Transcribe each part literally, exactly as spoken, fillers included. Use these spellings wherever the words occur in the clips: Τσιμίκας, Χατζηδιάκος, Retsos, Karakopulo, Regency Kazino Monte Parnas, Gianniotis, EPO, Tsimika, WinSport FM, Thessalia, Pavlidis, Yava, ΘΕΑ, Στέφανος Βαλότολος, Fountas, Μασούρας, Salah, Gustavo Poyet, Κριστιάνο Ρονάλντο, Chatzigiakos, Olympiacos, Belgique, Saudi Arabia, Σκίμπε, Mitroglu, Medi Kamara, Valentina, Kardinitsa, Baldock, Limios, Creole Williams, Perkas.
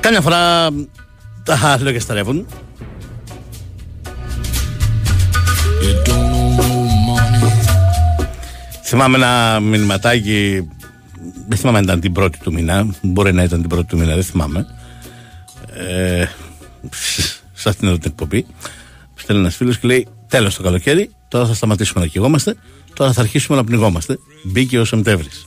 Κάμια φορά τα λόγια στερεύουν. Θυμάμαι ένα μηνυματάκι, δεν θυμάμαι αν ήταν την πρώτη του μήνα, μπορεί να ήταν την πρώτη του μήνα, δεν θυμάμαι. Ε, Σα την εδώ την εκπομπή. Στέλνει ένας φίλος και λέει: τέλος το καλοκαίρι, τώρα θα σταματήσουμε να κυγόμαστε, τώρα θα αρχίσουμε να πνιγόμαστε. Μπήκε ο Σεπτέμβρης.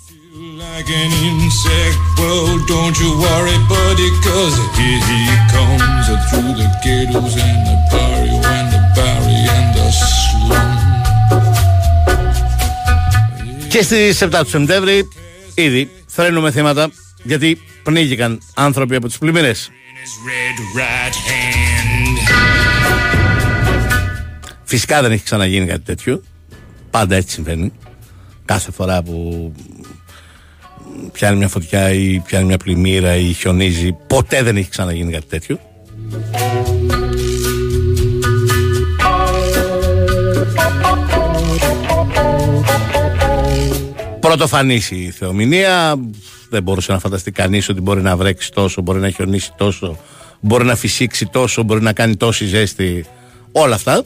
Και στις επτά του Σεπτέμβρη ήδη θραίνουμε θύματα γιατί πνίγηκαν άνθρωποι από τις πλημμύρες. Φυσικά δεν έχει ξαναγίνει κάτι τέτοιο. Πάντα έτσι συμβαίνει. Κάθε φορά που πιάνει μια φωτιά ή πιάνει μια πλημμύρα ή χιονίζει, ποτέ δεν έχει ξαναγίνει κάτι τέτοιο. Πρωτοφανής η θεομηνία. Δεν μπορούσε να φανταστεί κανείς ότι μπορεί να βρέξει τόσο, μπορεί να χιονίσει τόσο, μπορεί να φυσήξει τόσο, μπορεί να κάνει τόση ζέστη. Όλα αυτά.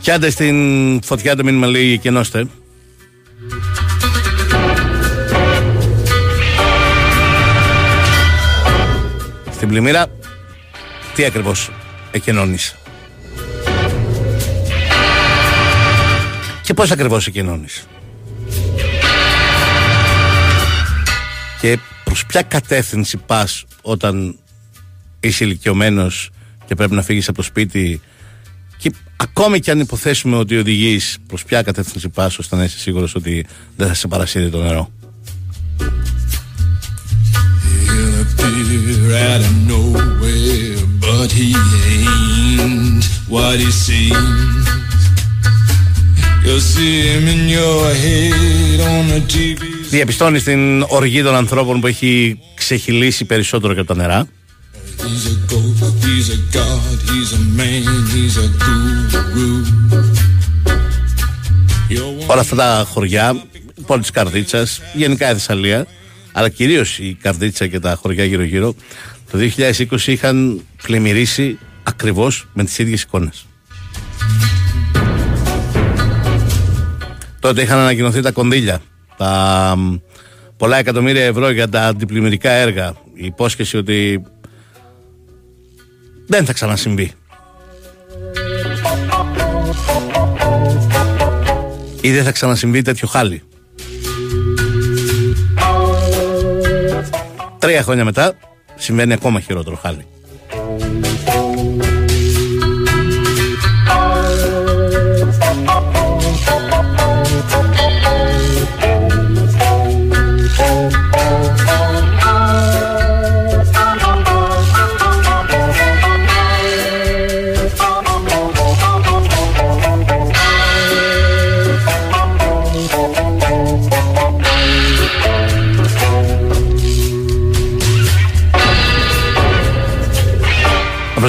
Κι άντε στην φωτιά το μήνυμα λέει και ενώστε. Στην πλημμύρα τι ακριβώς εκενώνεις και πώς ακριβώς εκενώνεις και προς ποια κατεύθυνση πας όταν είσαι ηλικιωμένος και πρέπει να φύγεις από το σπίτι. Και ακόμη και αν υποθέσουμε ότι οδηγείς, προς ποια κατεύθυνση πας ώστε να είσαι σίγουρος ότι δεν θα σε παρασύρει το νερό. Διαπιστώνεις την οργή των ανθρώπων που έχει ξεχυλήσει περισσότερο και από τα νερά. He's a god, he's a god, he's a man, he's a guru. Όλα αυτά τα χωριά, η πόλη της Καρδίτσας, γενικά η Θεσσαλία, αλλά κυρίως η Καρδίτσα και τα χωριά γύρω-γύρω, το δύο χιλιάδες είκοσι είχαν πλημμυρίσει ακριβώς με τις ίδιες εικόνες. Τότε είχαν ανακοινωθεί τα κονδύλια, τα πολλά εκατομμύρια ευρώ για τα αντιπλημμυρικά έργα, η υπόσχεση ότι δεν θα ξανασυμβεί. Ή δεν θα ξανασυμβεί τέτοιο χάλι. Τρία χρόνια μετά συμβαίνει ακόμα χειρότερο χάλι.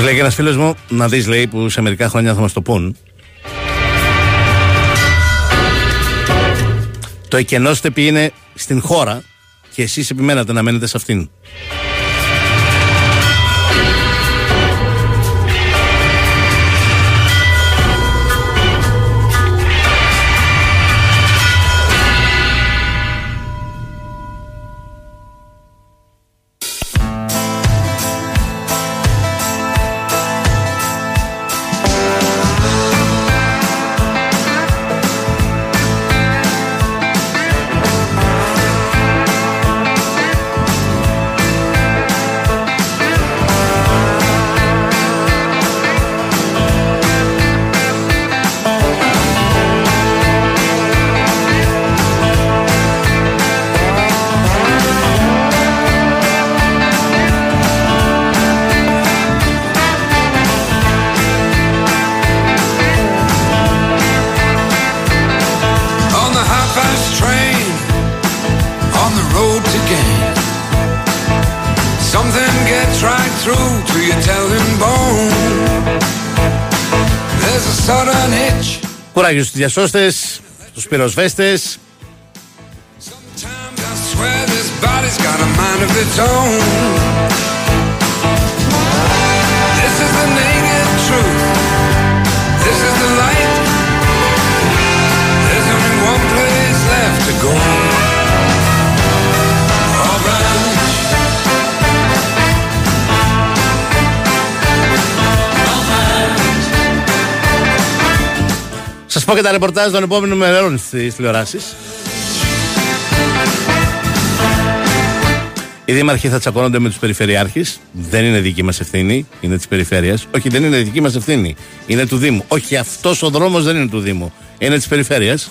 Λέει και ένας φίλος μου, να δεις λέει που σε μερικά χρόνια θα μας το πούν. Το εκενώστε πήγαινε στην χώρα και εσείς επιμένατε να μένετε σε αυτήν. Κουράγιο στους διασώστες, στους πυροσβέστες. Σας πω και τα ρεπορτάζ των επόμενων μερών στις τηλεοράσεις. Οι δήμαρχοι θα τσακώνονται με τους περιφερειάρχες. Δεν είναι δική μας ευθύνη, είναι της περιφέρειας. Όχι, δεν είναι δική μας ευθύνη, είναι του Δήμου. Όχι, αυτός ο δρόμος δεν είναι του Δήμου, είναι της περιφέρειας.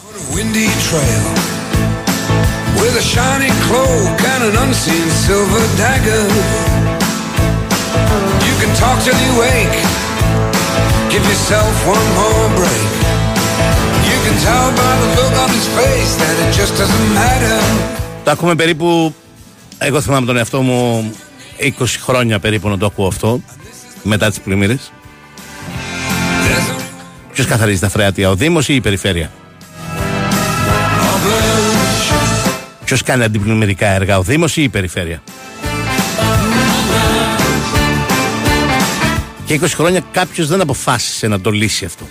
Το ακούμε περίπου, εγώ θυμάμαι τον εαυτό μου είκοσι χρόνια περίπου να το ακούω αυτό, μετά τις πλημμύρες. Ποιος καθαρίζει τα φρεάτια, ο Δήμος ή η περιφέρεια? Ποιος κάνει αντιπλημμυρικά έργα, ο Δήμος ή η περιφέρεια? Και είκοσι χρόνια κάποιος δεν αποφάσισε να το λύσει αυτό.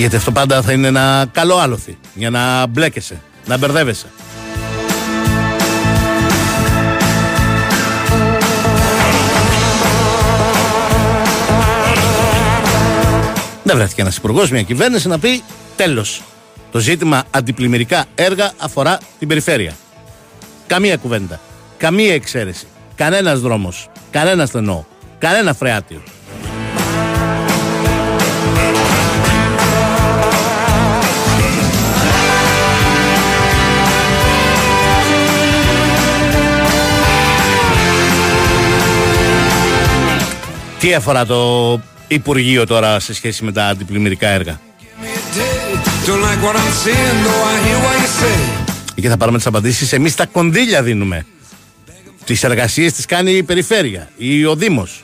Γιατί αυτό πάντα θα είναι ένα καλό άλοθη για να μπλέκεσαι, να μπερδεύεσαι. Δεν βρέθηκε ένας υπουργός, μια κυβέρνηση να πει τέλος. Το ζήτημα αντιπλημμυρικά έργα αφορά την περιφέρεια. Καμία κουβέντα, καμία εξαίρεση, κανένας δρόμος, κανένα στενό, κανένα φρεάτιο. Τι αφορά το Υπουργείο τώρα σε σχέση με τα αντιπλημμυρικά έργα? Εκεί θα πάρουμε τις απαντήσεις. Εμείς τα κονδύλια δίνουμε. Τις εργασίες τις κάνει η περιφέρεια ή ο Δήμος.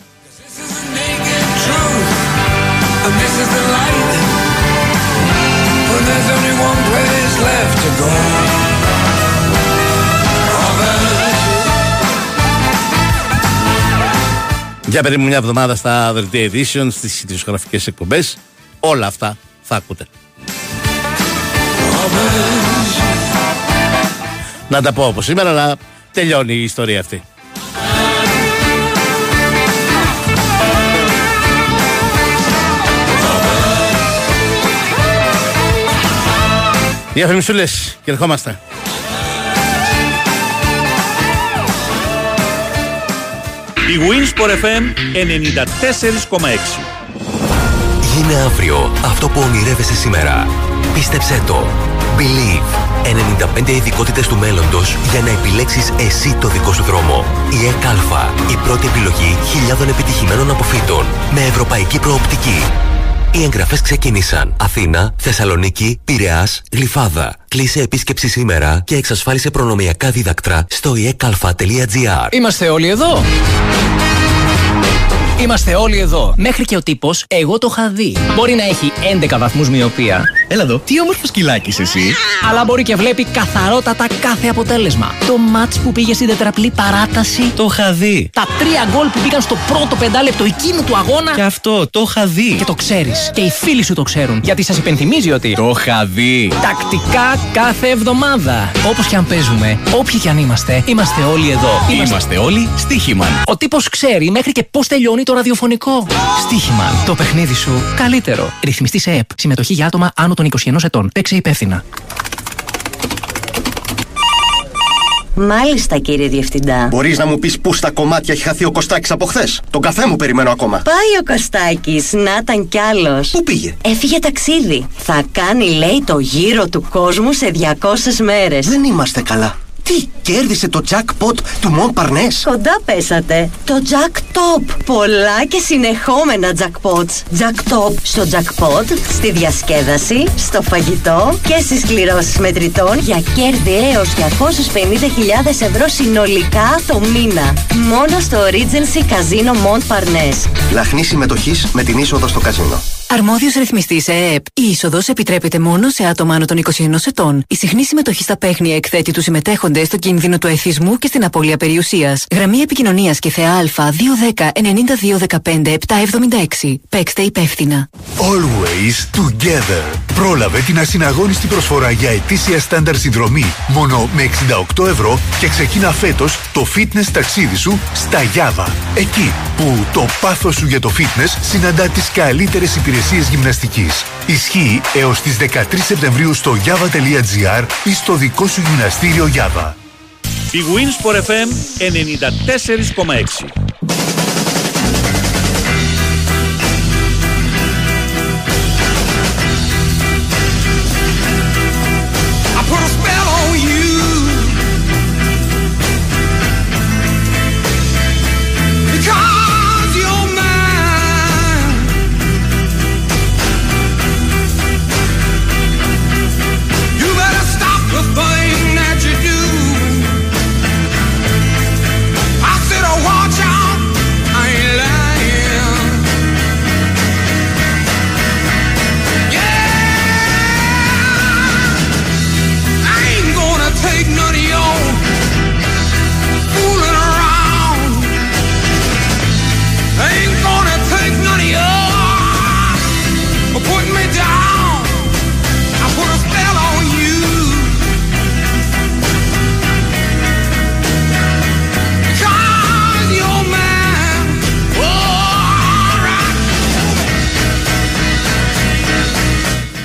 Για περίπου μια εβδομάδα στα δελτία ειδήσεων, στις ιδιογραφικές εκπομπές, όλα αυτά θα ακούτε. Να τα πω όπως σήμερα, αλλά τελειώνει η ιστορία αυτή. Διαφημισούλες και ερχόμαστε. Η WinSport εφ εμ ενενήντα τέσσερα κόμμα έξι. Γίνε αύριο αυτό που ονειρεύεσαι σήμερα. Πίστεψέ το. Believe. ενενήντα πέντε ειδικότητες του μέλλοντος για να επιλέξεις εσύ το δικό σου δρόμο. Η Ekalpha. Η πρώτη επιλογή χιλιάδων επιτυχημένων αποφύτων με ευρωπαϊκή προοπτική. Οι εγγραφές ξεκίνησαν. Αθήνα, Θεσσαλονίκη, Πειραιάς, Γλυφάδα. Κλείσε επίσκεψη σήμερα και εξασφάλισε προνομιακά δίδακτρα στο e kalpha τελεία gr. Είμαστε όλοι εδώ! Είμαστε όλοι εδώ! Μέχρι και ο τύπος, εγώ το είχα δει. Μπορεί να έχει έντεκα βαθμούς μοιοπία. Έλα εδώ, τι όμορφο σκυλάκι εσύ! Αλλά μπορεί και βλέπει καθαρότατα κάθε αποτέλεσμα. Το μάτς που πήγε στην τετραπλή παράταση. Το είχα δει. Τα τρία γκολ που πήγαν στο πρώτο πεντάλεπτο εκείνου του αγώνα. Και αυτό, το είχα δει. Και το ξέρεις. Και οι φίλοι σου το ξέρουν. Γιατί σας υπενθυμίζει ότι. Το είχα δει. Τακτικά κάθε εβδομάδα. Όπως και αν παίζουμε, όποιοι και αν είμαστε, είμαστε όλοι εδώ. Είμαστε, είμαστε όλοι στοίχημαν. Ο τύπος ξέρει μέχρι και πώς τελειώνει το ραδιοφωνικό. Στοίχημαν. Το παιχνίδι σου καλύτερο. Ρυθμιστή σε ΕΠ. Συμμετοχή για άτομα άνω των είκοσι ενός ετών. Παίξε υπεύθυνα. Μάλιστα, κύριε Διευθυντά. Μπορείς να μου πεις πού στα κομμάτια έχει χαθεί ο Κωστάκης από χθες? Τον καφέ μου περιμένω ακόμα. Πάει ο Κωστάκης, να ήταν κι άλλος. Πού πήγε? Έφυγε ταξίδι. Θα κάνει, λέει, το γύρο του κόσμου σε διακόσιες μέρες. Δεν είμαστε καλά. Τι κέρδισε το jackpot του Μον Παρνές. Κοντά πέσατε. Το jacktop. Πολλά και συνεχόμενα jackpots. Jacktop στο jackpot, στη διασκέδαση, στο φαγητό και στις κληρώσεις μετρητών για κέρδη έως διακόσιες πενήντα χιλιάδες ευρώ συνολικά το μήνα. Μόνο στο Regency Kazino Monte Parnas. Λαχνή συμμετοχής με την είσοδο στο καζίνο. Αρμόδιος ρυθμιστής ΕΕΠ. Η είσοδος επιτρέπεται μόνο σε άτομα άνω των είκοσι ενός ετών. Η συχνή συμμετοχή στα παίχνια εκθέτει τους συμμετέχοντες στο κίνδυνο του εθισμού και στην απώλεια περιουσίας. Γραμμή επικοινωνίας και ΘΕΑ δύο ένα μηδέν εννιά δύο ένα πέντε επτά επτά έξι. Παίξτε υπεύθυνα. Always together. Πρόλαβε την ασυναγώνιστη προσφορά για ετήσια στάνταρ συνδρομή μόνο με εξήντα οκτώ ευρώ και ξεκίνα φέτος το fitness ταξίδι σου στα Yava. Εκεί που το πάθος σου για το fitness συναντά τις καλύτερες υπηρεσίες. Γυμναστικής. Ισχύει έως τις δεκατρείς Σεπτεμβρίου στο γιάβα τελεία τζι άρ ή στο δικό σου γυμναστήριο Yava. Η WinSport εφ εμ ενενήντα τέσσερα κόμμα έξι.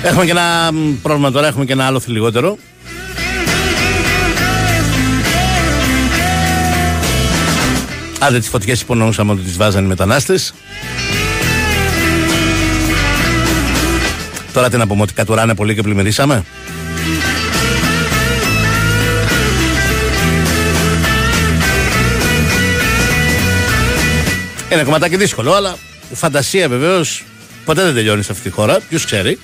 Έχουμε και ένα πρόβλημα τώρα, έχουμε και ένα άλλο θλιγότερο. Άντε τις φωτιές υπονοούσαμε ότι τις βάζανε οι μετανάστες. Τώρα τι να πούμε, ότι κατουράνε πολύ και πλημμυρίσαμε. Είναι κομματάκι δύσκολο, αλλά φαντασία βεβαίως ποτέ δεν τελειώνει σε αυτή τη χώρα, ποιος ξέρει.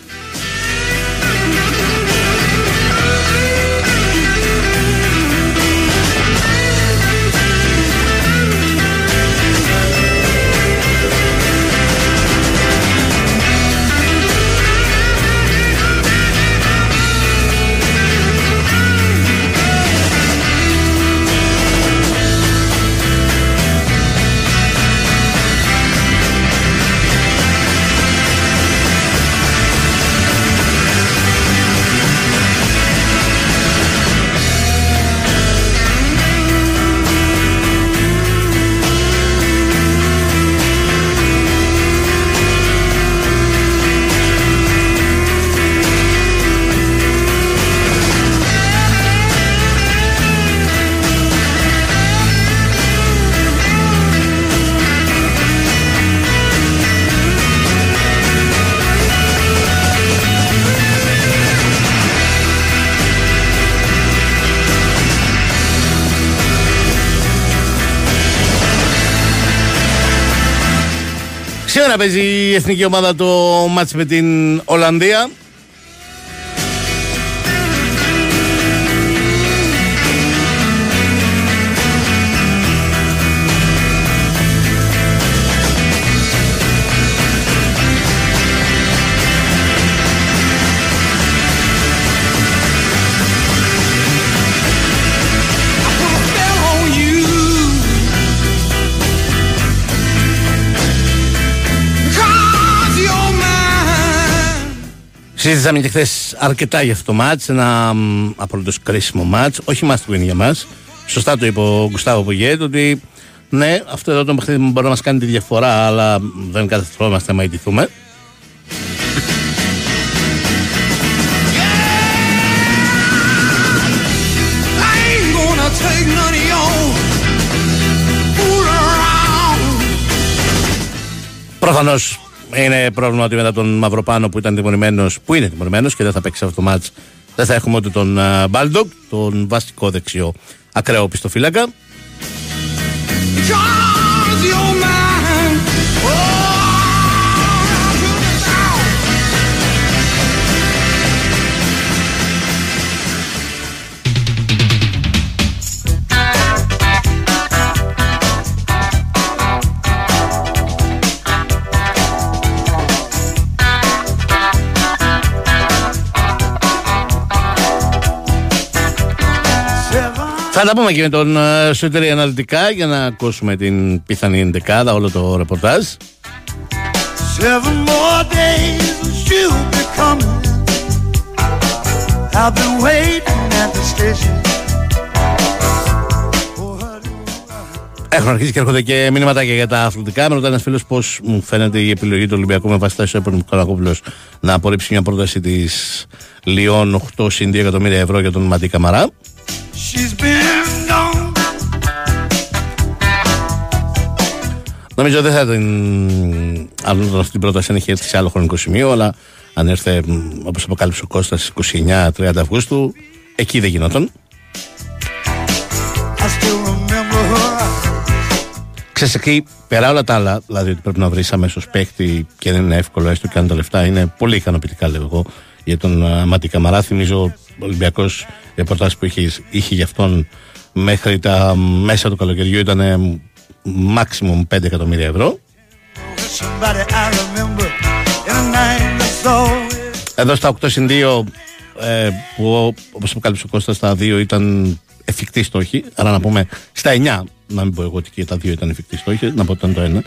Σήμερα παίζει η εθνική ομάδα το μάτς με την Ολλανδία. Συζήτησαμε και χθες αρκετά για αυτό το μάτς, ένα μ, απολύτως κρίσιμο μάτς, όχι must win για μας. Σωστά το είπε ο Γκουστάβο Πογιέτ, ότι ναι, αυτό εδώ το παιχνίδι μπορεί να μας κάνει τη διαφορά, αλλά δεν καταστροφόμαστε άμα ιτηθούμε. Προφανώς. Είναι πρόβλημα ότι μετά τον Μαυροπάνο που ήταν τιμωρημένος, που είναι τιμωρημένος και δεν θα παίξει αυτό το μάτς, δεν θα έχουμε ούτε τον Baldock, τον βασικό δεξιό ακραίο πιστοφύλακα. Θα τα πούμε και με τον Σούτερη αναλυτικά για να ακούσουμε την πιθανή ενδεκάδα, όλο το ρεπορτάζ. Έχουν αρχίσει και έρχονται και μηνύματάκια για τα αθλητικά. Με ρωτάει ένας φίλος πώς μου φαίνεται η επιλογή του Ολυμπιακού με βάση το έπαιρνο Κarakopulo να απορρίψει μια πρόταση της Lyon οκτώ συν δύο εκατομμύρια ευρώ για τον Medi Kamara. Νομίζω δεν θα την αρνούνταν αυτή την πρόταση αν είχε έρθει σε άλλο χρονικό σημείο, αλλά αν έρθε όπως αποκάλυψε ο Κώστας είκοσι εννιά με τριάντα Αυγούστου, εκεί δεν γινόταν. Ξέρεις, εκεί πέρα όλα τα άλλα, δηλαδή ότι πρέπει να βρεις αμέσως παίκτη και δεν είναι εύκολο, έστω και αν τα λεφτά είναι πολύ ικανοποιητικά, λέω εγώ, για τον Medi Kamara. Θυμίζω ο Ολυμπιακός ρεπορτάζ που είχε, είχε γι' αυτόν μέχρι τα μέσα του καλοκαιριού ήταν maximum πέντε εκατομμύρια ευρώ. Εδώ στα οκτώ συν δύο ε, που όπως αποκάλυψε ο Κώστας τα δύο ήταν εφικτή στόχη, άρα να πούμε στα εννιά, να μην πω εγώ ότι και τα δύο ήταν εφικτή στόχη, να πω ότι ήταν το ένα.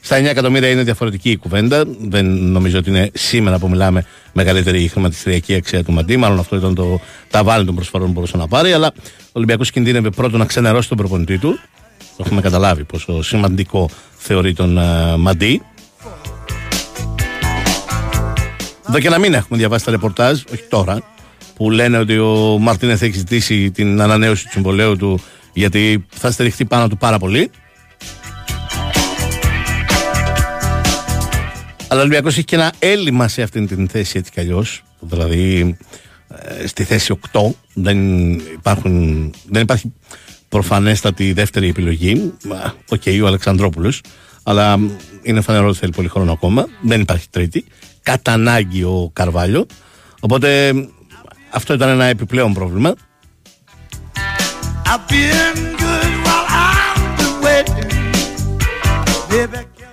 Στα εννιά εκατομμύρια είναι διαφορετική η κουβέντα. Δεν νομίζω ότι είναι σήμερα που μιλάμε μεγαλύτερη η χρηματιστηριακή αξία του Μαντί. Μάλλον αυτό ήταν το ταβάνι των προσφορών που μπορούσε να πάρει. Αλλά ο Ολυμπιακός κινδύνευε πρώτον να ξενερώσει τον προπονητή του. Το έχουμε καταλάβει πόσο σημαντικό θεωρεί τον uh, Μαντί. Εδώ και ένα μήνα έχουμε διαβάσει τα ρεπορτάζ, όχι τώρα, που λένε ότι ο Μαρτίνεθ έχει ζητήσει την ανανέωση του συμβολαίου του γιατί θα στηριχθεί πάνω του πάρα πολύ. Αλλά ο Ολυμπιακός έχει και ένα έλλειμμα σε αυτήν την θέση έτσι κι αλλιώς. Δηλαδή ε, στη θέση οκτώ δεν, υπάρχουν, δεν υπάρχει προφανέστατη δεύτερη επιλογή. Οκ, okay, ο Αλεξανδρόπουλος. Αλλά είναι φανερό ότι θέλει πολύ χρόνο ακόμα. Δεν υπάρχει τρίτη. Κατά ανάγκη ο Καρβάλιο. Οπότε αυτό ήταν ένα επιπλέον πρόβλημα.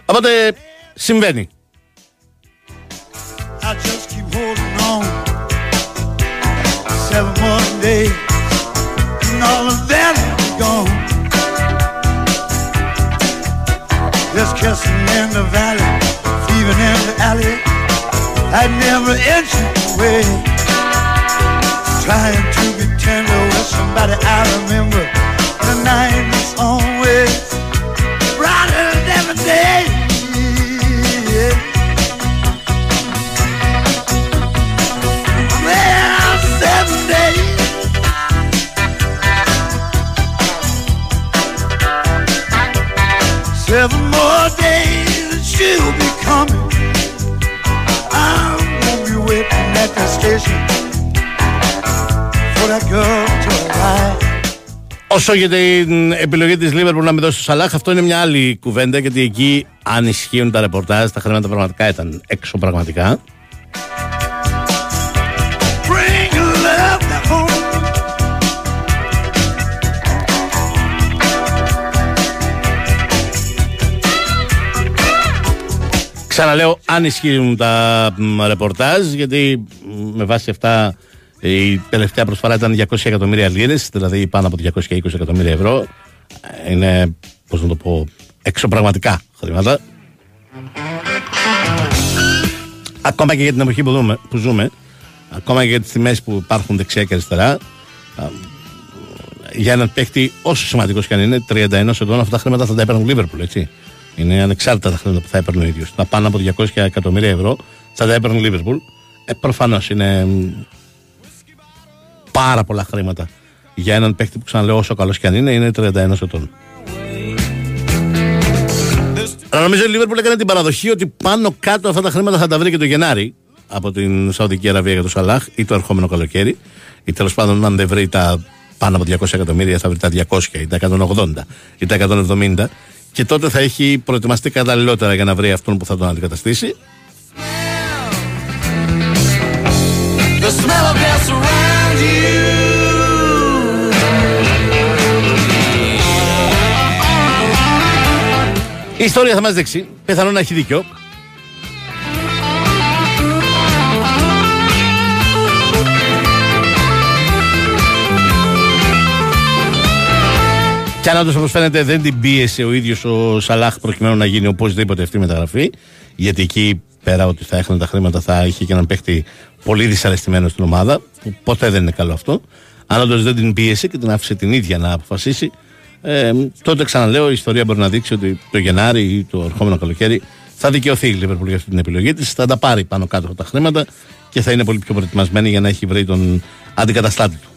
Οπότε συμβαίνει. I just keep holding on. Seven more days, and all of that is gone. Just kissing in the valley, even in the alley. I never inches away. Trying to be tender with somebody I remember. The night is always brighter than the day. Seven more days and she'll be coming. I will be waiting at the station for that girl to arrive. Όσο για την επιλογή της Liverpool να μην δώσει στο Salah, αυτό είναι μια άλλη κουβέντα, γιατί εκεί αν ισχύουν τα ρεπορτάζ, τα χρήματα πραγματικά ήταν έξω πραγματικά. Ξαναλέω, αν ισχύουν τα ρεπορτάζ, γιατί με βάση αυτά η τελευταία προσφορά ήταν διακόσια εκατομμύρια λίρες, δηλαδή πάνω από διακόσια είκοσι εκατομμύρια ευρώ. Είναι, πώς να το πω, εξωπραγματικά χρήματα. Ακόμα και για την εποχή που, δούμε, που ζούμε, ακόμα και για τις τιμές που υπάρχουν δεξιά και αριστερά, για έναν παίκτη όσο σημαντικός και αν είναι, τριάντα ένα ετών, αυτά τα χρήματα θα τα έπαιρνε ο Λίβερπουλ, έτσι. Είναι ανεξάρτητα τα χρήματα που θα έπαιρνε ο ίδιος. Να πάνω από διακόσια εκατομμύρια ευρώ θα τα έπαιρνε ο Λίβερπουλ. Ε, προφανώς είναι πάρα πολλά χρήματα για έναν παίκτη που, ξαναλέω, όσο καλός και αν είναι, είναι τριάντα ένα ετών. Αλλά νομίζω η Λίβερπουλ έκανε την παραδοχή ότι πάνω κάτω αυτά τα χρήματα θα τα βρει και το Γενάρη. από την Σαουδική Αραβία για τον Σαλάχ ή το ερχόμενο καλοκαίρι, ή τέλος πάντων αν δεν βρει τα πάνω από διακόσια εκατομμύρια θα βρει τα διακόσια ή τα εκατόν ογδόντα ή τα εκατόν εβδομήντα, και τότε θα έχει προετοιμαστεί καταλληλότερα για να βρει αυτόν που θα τον αντικαταστήσει. Η ιστορία θα μας δείξει, πιθανόν να έχει δίκιο. Και αν όντως, όπως φαίνεται, δεν την πίεσε ο ίδιος ο Σαλάχ προκειμένου να γίνει οπωσδήποτε αυτή η μεταγραφή, γιατί εκεί πέρα ότι θα έχανε τα χρήματα θα είχε και έναν παίχτη πολύ δυσαρεστημένο στην ομάδα, που ποτέ δεν είναι καλό αυτό. Αν όντως δεν την πίεσε και την άφησε την ίδια να αποφασίσει, Ε, τότε ξαναλέω, η ιστορία μπορεί να δείξει ότι το Γενάρη ή το ερχόμενο καλοκαίρι θα δικαιωθεί η Liverpool για αυτή την επιλογή της, θα τα πάρει πάνω κάτω από τα χρήματα και θα είναι πολύ πιο προετοιμασμένη για να έχει βρει τον αντικαταστάτη του.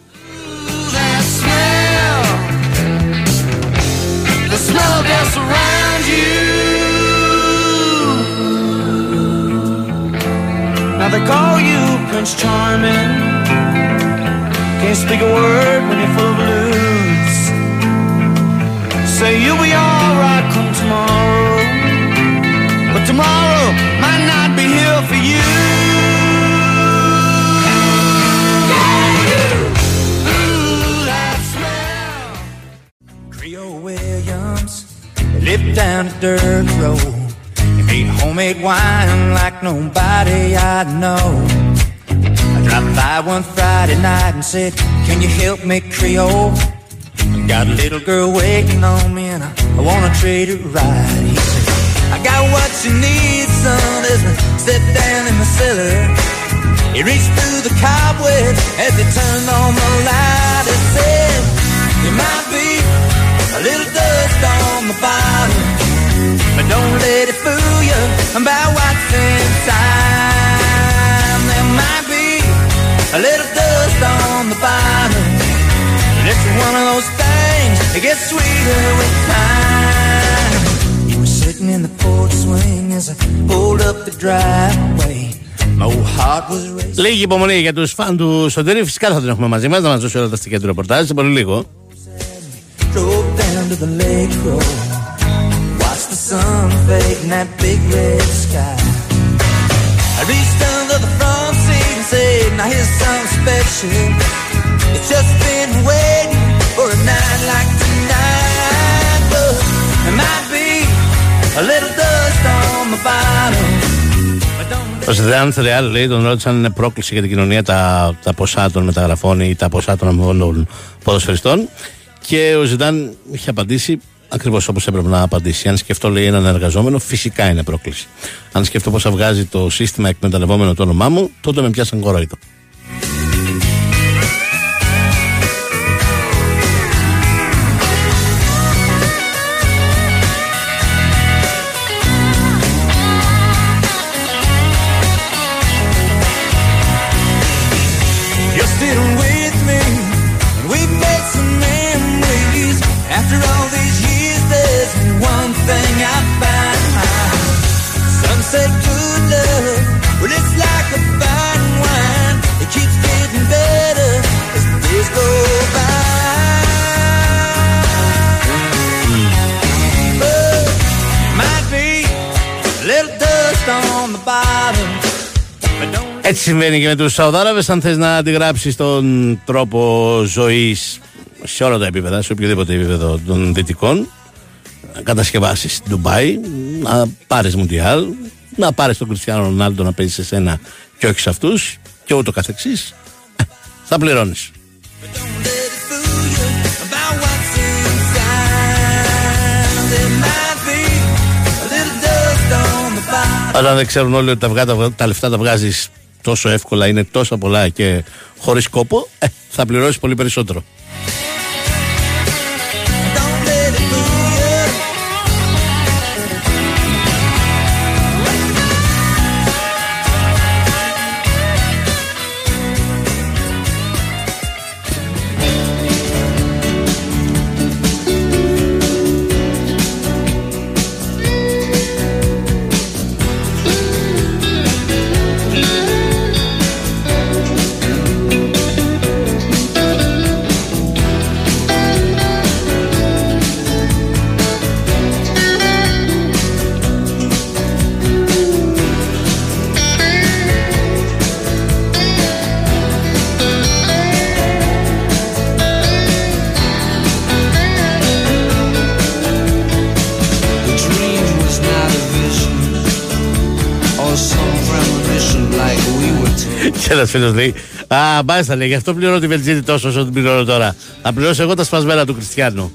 Say you'll be alright come tomorrow, but tomorrow might not be here for you. Ooh, that smell. Creole Williams lived down a dirt road and made homemade wine like nobody I know. I dropped by one Friday night and said, "Can you help me, Creole? Got a little girl waiting on me and I, I wanna trade her right." He said, "I got what you need, son, as I step down in the cellar." He reached through the cobwebs as he turned on the light. He said, "There might be a little dust on the bottom, but don't let it fool you about what's inside. There might be a little dust on the bottom, but it's one of those things. It gets sweeter with time." We were sitting in the porch swing as I pulled up the driveway. My heart was racing. Λίγη υπομονή για τους φαν του Σωτήρη. Φυσικά θα τον έχουμε μαζί μας να μας δώσει όλα τα στοιχεία του ρεπορτάζ σε πολύ λίγο. For a night like tonight, but there might be a little dust on the bottom. Ο Zidane στη Real, λέει, τον ρώτησαν αν είναι πρόκληση για την κοινωνία τα, τα ποσά των μεταγραφών ή τα ποσά των αμφιβολών ποδοσφαιριστών. Και ο Zidane είχε απαντήσει ακριβώς όπως έπρεπε να απαντήσει. Αν σκεφτώ, λέει, έναν εργαζόμενο, φυσικά είναι πρόκληση. Αν σκεφτώ πόσα βγάζει το σύστημα εκμεταλλευόμενο το όνομά μου, τότε με πιάσαν κορόιτο. Έτσι συμβαίνει και με τους Σαουδάραβες. Αν θες να αντιγράψεις τον τρόπο ζωής σε όλα τα επίπεδα, σε οποιοδήποτε επίπεδο των δυτικών, να κατασκευάσεις Ντουμπάι, να πάρεις Μουντιάλ, να πάρεις τον Κριστιάνο Ρονάλντο να παίζεις σε σένα και όχι σε αυτούς και ούτω καθεξής, θα πληρώνεις. Όταν δεν ξέρουν όλοι ότι τα, βγά, τα, τα λεφτά τα βγάζεις τόσο εύκολα, είναι τόσο πολλά και χωρίς κόπο, ε, θα πληρώσεις πολύ περισσότερο. Ένα φίλο λέει: Α, μπάστα λέει, γι' αυτό πληρώνω τη Βελτζίδη τόσο όσο την πληρώνω τώρα. Θα πληρώσω εγώ τα σπασμένα του Κριστιάνου.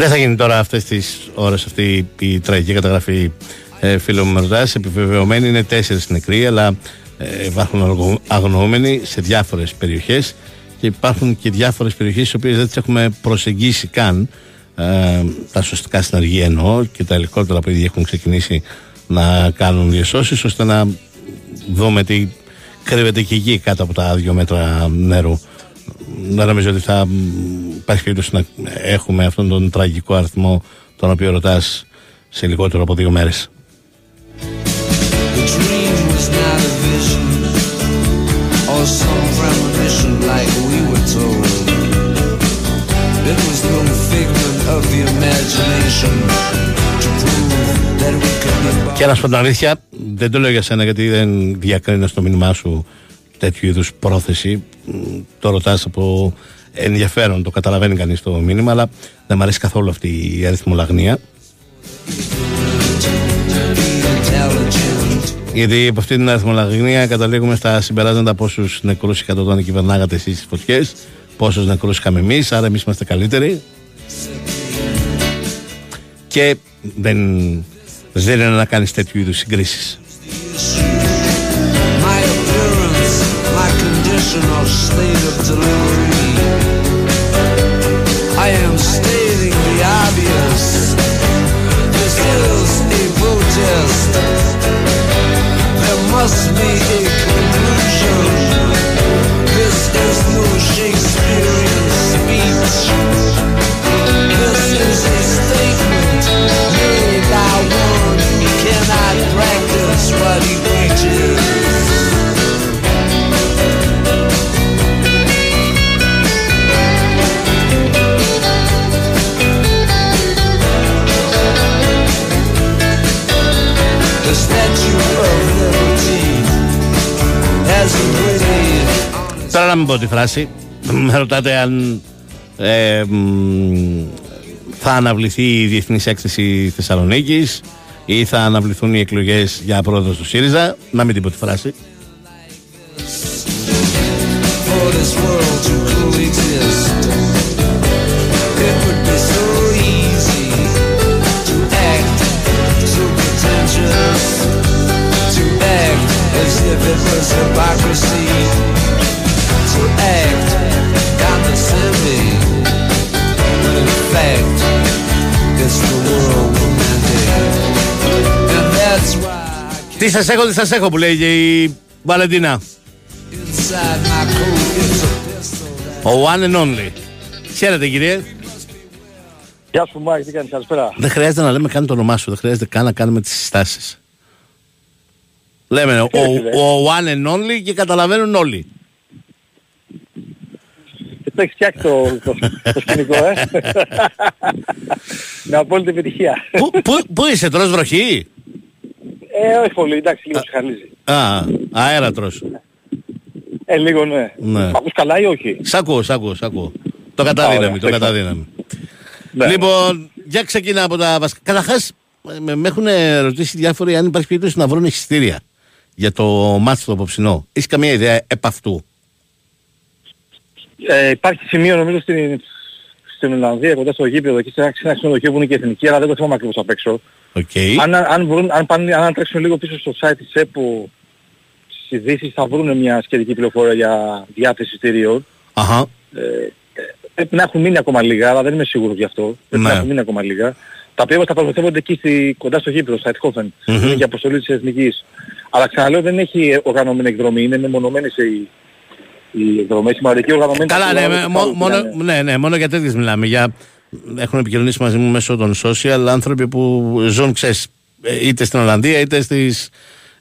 Δεν θα γίνει τώρα αυτές τις ώρες αυτή η τραγική καταγραφή, ε, φίλο μου Μερδάς. Επιβεβαιωμένοι είναι τέσσερις νεκροί, αλλά ε, υπάρχουν αγνοούμενοι σε διάφορες περιοχές και υπάρχουν και διάφορες περιοχές στις οποίες δεν τις έχουμε προσεγγίσει καν. Ε, τα σωστικά συνεργεία εννοώ και τα ελικόπτερα που ήδη έχουν ξεκινήσει να κάνουν διασώσεις, ώστε να δούμε τι κρύβεται και εκεί κάτω από τα δύο μέτρα νερού. Δεν νομίζω ότι θα υπάρχει περίπτωση να έχουμε αυτόν τον τραγικό αριθμό τον οποίο ρωτάς σε λιγότερο από δύο μέρες. Και να σου πω την αλήθεια, δεν το λέω για σένα γιατί δεν διακρίνω στο μήνυμά σου τέτοιου είδους πρόθεση. Το ρωτάς από ενδιαφέρον, το καταλαβαίνει κανείς το μήνυμα, αλλά δεν μου αρέσει καθόλου αυτή η αριθμολαγνία. Γιατί από αυτή την αριθμολαγνία καταλήγουμε στα συμπεράσματα πόσους νεκρούς είχατε όταν κυβερνάγατε εσείς τις φωτιές, πόσους νεκρούς είχαμε εμείς, άρα εμείς είμαστε καλύτεροι. Και δεν, δεν είναι να κάνεις τέτοιου είδους συγκρίσεις. Τώρα να μην πω τη φράση. Με ρωτάτε αν ε, θα αναβληθεί η Διεθνής Έκθεση Θεσσαλονίκης ή θα αναβληθούν οι εκλογές για πρόεδρος του ΣΥΡΙΖΑ. Να μην την πω τη φράση. Τι σας έχω, τι σας έχω που λέει η Βαλεντίνα. Ο one and only. Χαίρετε κύριε. Γεια σου Μάικ, τι κάνεις, καλησπέρα. Δεν χρειάζεται να λέμε καν το όνομά σου, δεν χρειάζεται καν να κάνουμε τις συστάσεις. Λέμε ο, ο one and only και καταλαβαίνουν όλοι. Το έχεις φτιάξει το, το, το σκηνικό, ε. Με απόλυτη επιτυχία. Πού είσαι, τρως βροχή? Ε, όχι πολύ, εντάξει, λίγο ψυχανίζει. Α, αέρατρος. Ε, λίγο ναι. ναι. Ακούς καλά ή όχι? Σ' ακούω, σ' ακούω, σ' ακούω. Το καταδύναμη, το καταδύναμη. Ναι. Λοιπόν, για ξεκινά από τα βασικά. Καταρχάς, με, με έχουν ρωτήσει διάφοροι αν υπάρχει περίπτωση να βρουν εισιτήρια για το μάτσο το απόψινό. Είσαι καμία ιδέα επ' αυτού? Ε, υπάρχει σημείο νομίζω στην, στην Ολλανδία κοντά στο γήπεδο εκεί σε ένα ξενοδοχείο που είναι και εθνική, αλλά δεν το θυμάμαι ακριβώς απ' έξω. Okay. Αν, αν, βρουν, αν, πάνε, αν τρέξουν λίγο πίσω στο site της ΕΠΟ στις ειδήσεις θα βρουν μια σχετική πληροφορία για διάθεση εισιτηρίων. Uh-huh. Ε, πρέπει να έχουν μείνει ακόμα λίγα, αλλά δεν είμαι σίγουρος γι' αυτό. Mm-hmm. Πρέπει να έχουν μείνει ακόμα λίγα. Τα οποία θα παρουσιάζονται εκεί στη, κοντά στο γήπεδο, στα Eindhoven, mm-hmm. για αποστολή της εθνικής. Αλλά ξαναλέω δεν έχει οργανωμένη εκδρομή, είναι μεμονωμένη σε... Οι εκδρομές σημαντικοί οργανωμένοι... Ε, καλά, ναι, ναι, μόνο, μόνο, ναι, ναι, μόνο για τέτοιες μιλάμε. Για έχουν επικοινωνήσει μαζί μου μέσω των social άνθρωποι που ζουν, ξέρεις, είτε στην Ολλανδία είτε στις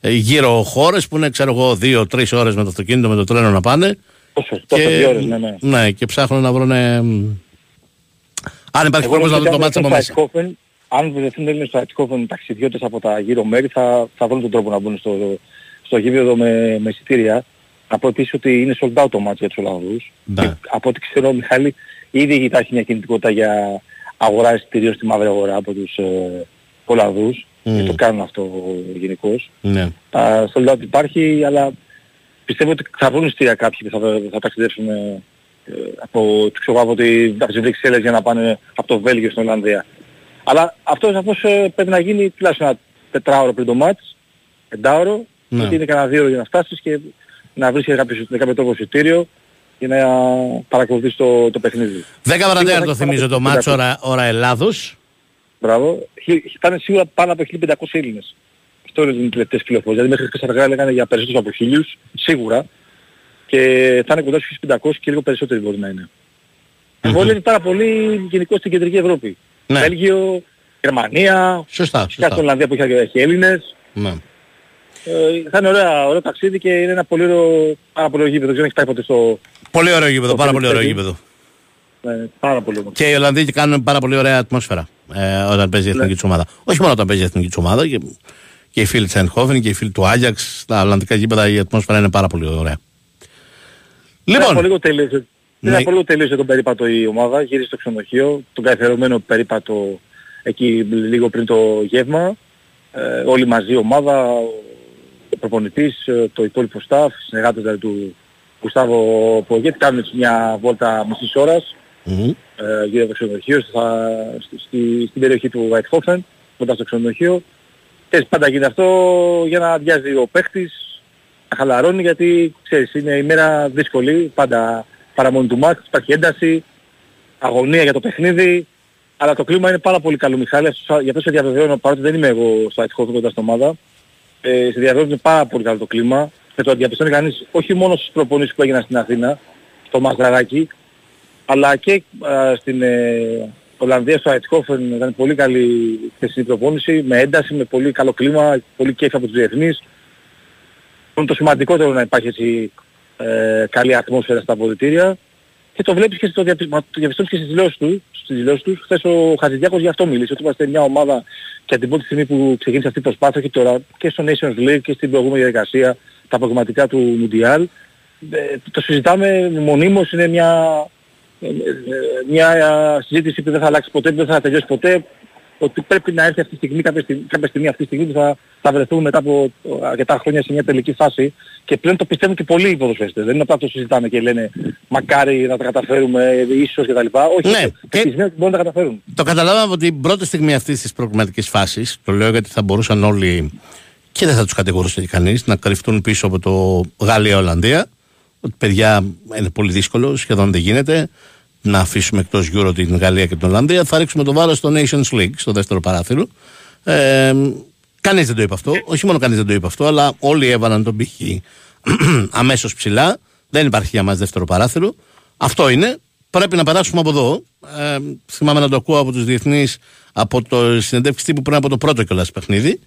γύρω χώρες που είναι, ξέρω εγώ, δύο τρεις ώρες με το αυτοκίνητο, με το τρένο να πάνε. Τόσο, και, ώρες, ναι, ναι. Ναι, και ψάχνουν να βρουν. Ε, αν υπάρχει χώρος να δουν το μάτσο από μέσα. Αν βρεθούν Έλληνες στο Eindhoven ταξιδιώτες από τα γύρω μέρη, θα, θα βρουν τον τρόπο να μπουν στο, στο γήπεδο με, με εισιτήρια. Από ότι ότι είναι sold out το μάτσο για τους Ολλανδούς. Ναι. Από ό,τι ξέρω, Μιχάλη, ήδη υπάρχει μια κινητικότητα για αγορά εισιτηρίων στη μαύρη αγορά από τους ε, Ολλανδούς. Mm. Και το κάνουν αυτό γενικώς. Ναι. Τα sold out υπάρχει, αλλά πιστεύω ότι θα βρουν εισιτήρια κάποιοι που θα, θα ταξιδέψουν ε, από, ξέρω, από, τη, από τις Βρυξέλλες για να πάνε από το Βέλγιο στην Ολλανδία. Αλλά αυτό σαφώς πρέπει να γίνει τουλάχιστον ένα τετράωρο πριν το μάτς, πεντάωρο, ναι. Γιατί είναι κανένα δύο για να φτάσεις και να βρεις κάποιο, κάποιο τρόπο εισιτήριο για να παρακολουθείς το, το παιχνίδι. Δέκα παρατέρα το θυμίζω το μάτς, ώρα, ώρα Ελλάδος. Μπράβο. Ήταν σίγουρα πάνω από χίλιοι πεντακόσιοι Έλληνες. Αυτό είναι οι τελευταίες πληροφορίες. Δηλαδή μέχρι χθες αργά έλεγαν για περισσότερους από χίλιους, σίγουρα. Και θα είναι κοντά στους χίλιους πεντακόσιους και λίγο περισσότεροι μπορεί να είναι. Εγώ λένε πάρα πολύ γενικώς στην κεντρική Ευρώπη. Ναι. Βέλγιο, Γερμανία, σωστά, σωστά. Στην Ολλανδία που έχει Έλληνες. Ναι. Ε, θα είναι ωραία, ωραίο ταξίδι και είναι ένα πολύ ωραίο, πάρα πολύ ωραίο γήπεδο. Δεν έχει πάει ποτέ στο... Πολύ ωραίο γήπεδο, πάρα πολύ ωραίο γήπεδο. Ναι, πάρα πολύ ωραίο. Και οι Ολλανδοί κάνουν πάρα πολύ ωραία ατμόσφαιρα ε, όταν παίζει η εθνική ναι. ομάδα. Όχι μόνο όταν παίζει η εθνική τους ομάδα, και, και οι φίλοι της Eindhoven και οι φίλοι του Άγιαξ. Τα ολλανδικά γήπεδα η ατμόσφαιρα είναι πάρα πολύ ωραία. Λοιπόν... Ναι. Πριν από λίγο τελείωσε τον περίπατο η ομάδα, γύρισε στο ξενοδοχείο, τον καθιερωμένο περίπατο εκεί λίγο πριν το γεύμα. Ε, όλοι μαζί ομάδα, ο προπονητής, το υπόλοιπο staff, συνεργάτες δηλαδή, του Gustavo Poyet, κάνουν μια βόλτα μισής ώρας mm-hmm. ε, γύρω από το ξενοδοχείο, στα, στη, στη, στην περιοχή του Eindhoven, κοντά στο ξενοδοχείο. Και πάντα γίνεται αυτό για να αδειάζει ο παίκτης, να χαλαρώνει, γιατί ξέρεις είναι η μέρα δύσκολη πάντα. Παραμονή του μάτς, υπάρχει ένταση, αγωνία για το παιχνίδι, αλλά το κλίμα είναι πάρα πολύ καλό, Μιχάλη. Για αυτό σε διαβεβαιώνω, παρότι δεν είμαι εγώ στο Eindhoven κοντά στην ομάδα, ε, σε διαβεβαιώνω είναι πάρα πολύ καλό το κλίμα και το διαπιστώνει κανείς όχι μόνο στις προπονήσεις που έγιναν στην Αθήνα, στο Μαστραγάκι, αλλά και ε, στην ε, Ολλανδία, στο Eindhoven ήταν πολύ καλή χθεσινή προπόνηση, με ένταση, με πολύ καλό κλίμα, πολύ κέφι από τους διεθνείς. Είναι το σημαντικότερο να υπάρχει έτσι. Ε, καλή ατμόσφαιρα στα αποδυτήρια και το βλέπεις και στο διαπιστώσεις και στις δηλώσεις του, στις δηλώσεις του. Χθες ο Chatzigiakos γι' αυτό μίλησε, ότι είμαστε μια ομάδα και από την πρώτη στιγμή που ξεκίνησε αυτή η προσπάθεια και τώρα και στο Nations League και στην προηγούμενη διαδικασία, τα απογευματικά του Mundial, ε, το συζητάμε μονίμως, είναι μια, ε, ε, μια συζήτηση που δεν θα αλλάξει ποτέ, που δεν θα τελειώσει ποτέ, ότι πρέπει να έρθει αυτή τη στιγμή, κάποια στιγμή, κάποια στιγμή αυτή τη στιγμή που θα, θα βρεθούν μετά από αρκετά χρόνια σε μια τελική φάση και πλέον το πιστεύουν και πολλοί οι ποδοσφαιριστές. Δεν είναι απλά το συζητάμε και λένε μακάρι να τα καταφέρουμε, ίσως κτλ. Όχι, ναι, και... μπορούν να τα καταφέρουν. Το καταλάβαμε από την πρώτη στιγμή αυτής της προγραμματικής φάσης, το λέω γιατί θα μπορούσαν όλοι και δεν θα τους κατηγορούσε κανείς να κρυφτούν πίσω από το Γαλλία-Ολλανδία, ότι παιδιά είναι πολύ δύσκολο, σχεδόν δεν γίνεται. Να αφήσουμε εκτός Euro την Γαλλία και την Ολλανδία, θα ρίξουμε το βάρος στο Nations League, στο δεύτερο παράθυρο. Ε, κανείς δεν το είπε αυτό, όχι μόνο κανείς δεν το είπε αυτό, αλλά όλοι έβαλαν τον πύχη αμέσως ψηλά. Δεν υπάρχει για μας δεύτερο παράθυρο. Αυτό είναι. Πρέπει να περάσουμε από εδώ. Ε, θυμάμαι να το ακούω από τους διεθνείς, από το συνεντεύξη τύπου πριν από το πρώτο κιόλας παιχνίδι.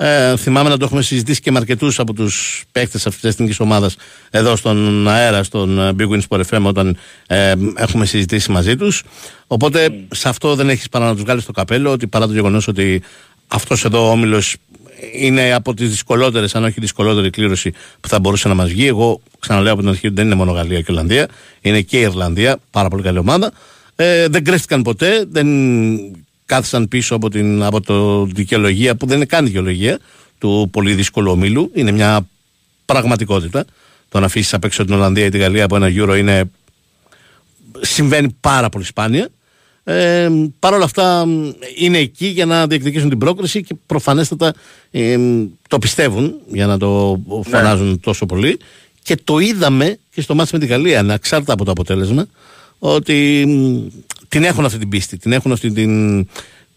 Ε, θυμάμαι να το έχουμε συζητήσει και με αρκετούς από τους παίκτες αυτής της εθνικής ομάδας εδώ στον αέρα, στον Big WinSport εφ εμ, όταν ε, έχουμε συζητήσει μαζί τους. Οπότε mm. σε αυτό δεν έχεις παρά να τους βγάλεις το καπέλο, ότι παρά το γεγονός ότι αυτός εδώ ο όμιλος είναι από τις δυσκολότερες, αν όχι δυσκολότερη κλήρωση που θα μπορούσε να μας βγει. Εγώ ξαναλέω από την αρχή ότι δεν είναι μόνο Γαλλία και Ολλανδία, είναι και η Ιρλανδία, πάρα πολύ καλή ομάδα. Ε, δεν κρύφτηκαν ποτέ, δεν... κάθισαν πίσω από την από το δικαιολογία που δεν είναι καν δικαιολογία του πολύ δύσκολου ομίλου. Είναι μια πραγματικότητα. Το να αφήσεις απ' έξω την Ολλανδία ή την Γαλλία από ένα Euro είναι, συμβαίνει πάρα πολύ σπάνια. Ε, Παρ' όλα αυτά είναι εκεί για να διεκδικήσουν την πρόκριση και προφανέστατα ε, το πιστεύουν για να το φωνάζουν ναι. τόσο πολύ. Και το είδαμε και στο μάτς με την Γαλλία, ανεξάρτητα από το αποτέλεσμα, ότι την έχουν αυτή την πίστη, την έχουν αυτή την,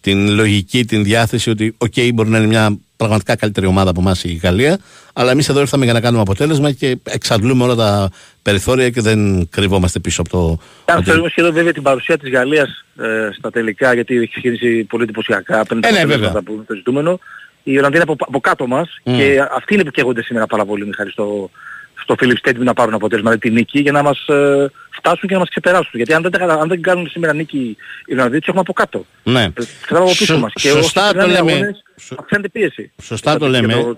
την λογική, την διάθεση ότι οκ, okay, μπορεί να είναι μια πραγματικά καλύτερη ομάδα από εμάς η Γαλλία. Αλλά εμείς εδώ ήρθαμε για να κάνουμε αποτέλεσμα και εξαντλούμε όλα τα περιθώρια και δεν κρυβόμαστε πίσω από το. Κάπως θεωρούμε σχεδόν βέβαια την παρουσία της Γαλλίας ε, στα τελικά, γιατί έχει χειρίσει πολύ εντυπωσιακά πριν ε, ναι, τα που είναι το ζητούμενο. Η Ολλανδία είναι από, από κάτω μας mm. και αυτοί είναι που καίγονται σήμερα πάρα πολύ, Μιχάλη, στο, στο Philips Stadion να πάρουν αποτέλεσμα, δηλαδή τη νίκη, για να μας ε, φτάσουν και να μας ξεπεράσουν. Γιατί αν δεν, αν δεν κάνουν σήμερα νίκη οι Ολλανδοί, τους έχουμε από κάτω. Ναι. Ξεράμε από πίσω μας. Σωστά το λέμε. Αυξάνεται πίεση. Σωστά το λέμε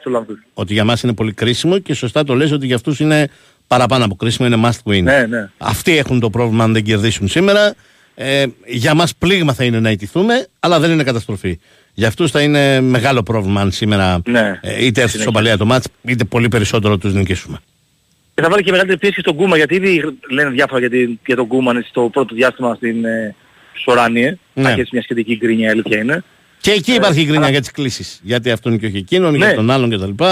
ότι για μας είναι πολύ κρίσιμο και σωστά το λες ότι για αυτούς είναι παραπάνω από κρίσιμο, είναι must win. Ναι, ναι. Αυτοί έχουν το πρόβλημα αν δεν κερδίσουν σήμερα. Ε, για μας πλήγμα θα είναι να ιτηθούμε, αλλά δεν είναι καταστροφή. Για αυτούς θα είναι μεγάλο πρόβλημα αν σήμερα ναι, ε, είτε έρθει σοπαλία το μάτς, είτε πολύ περισσότερο τους νικήσουμε. Και θα βάλει και μεγαλύτερη πίεση στον Κούμα, γιατί ήδη λένε διάφορα για, την, για τον Κούμα στο πρώτο διάστημα στην ε, Σοράνιε. Ναι. Έχει μια σχετική γκρίνια, η αλήθεια είναι. Και εκεί ε, υπάρχει γκρίνια ε, για τις κλήσεις. Γιατί αυτόν και όχι εκείνον, ναι, για τον άλλον κτλ.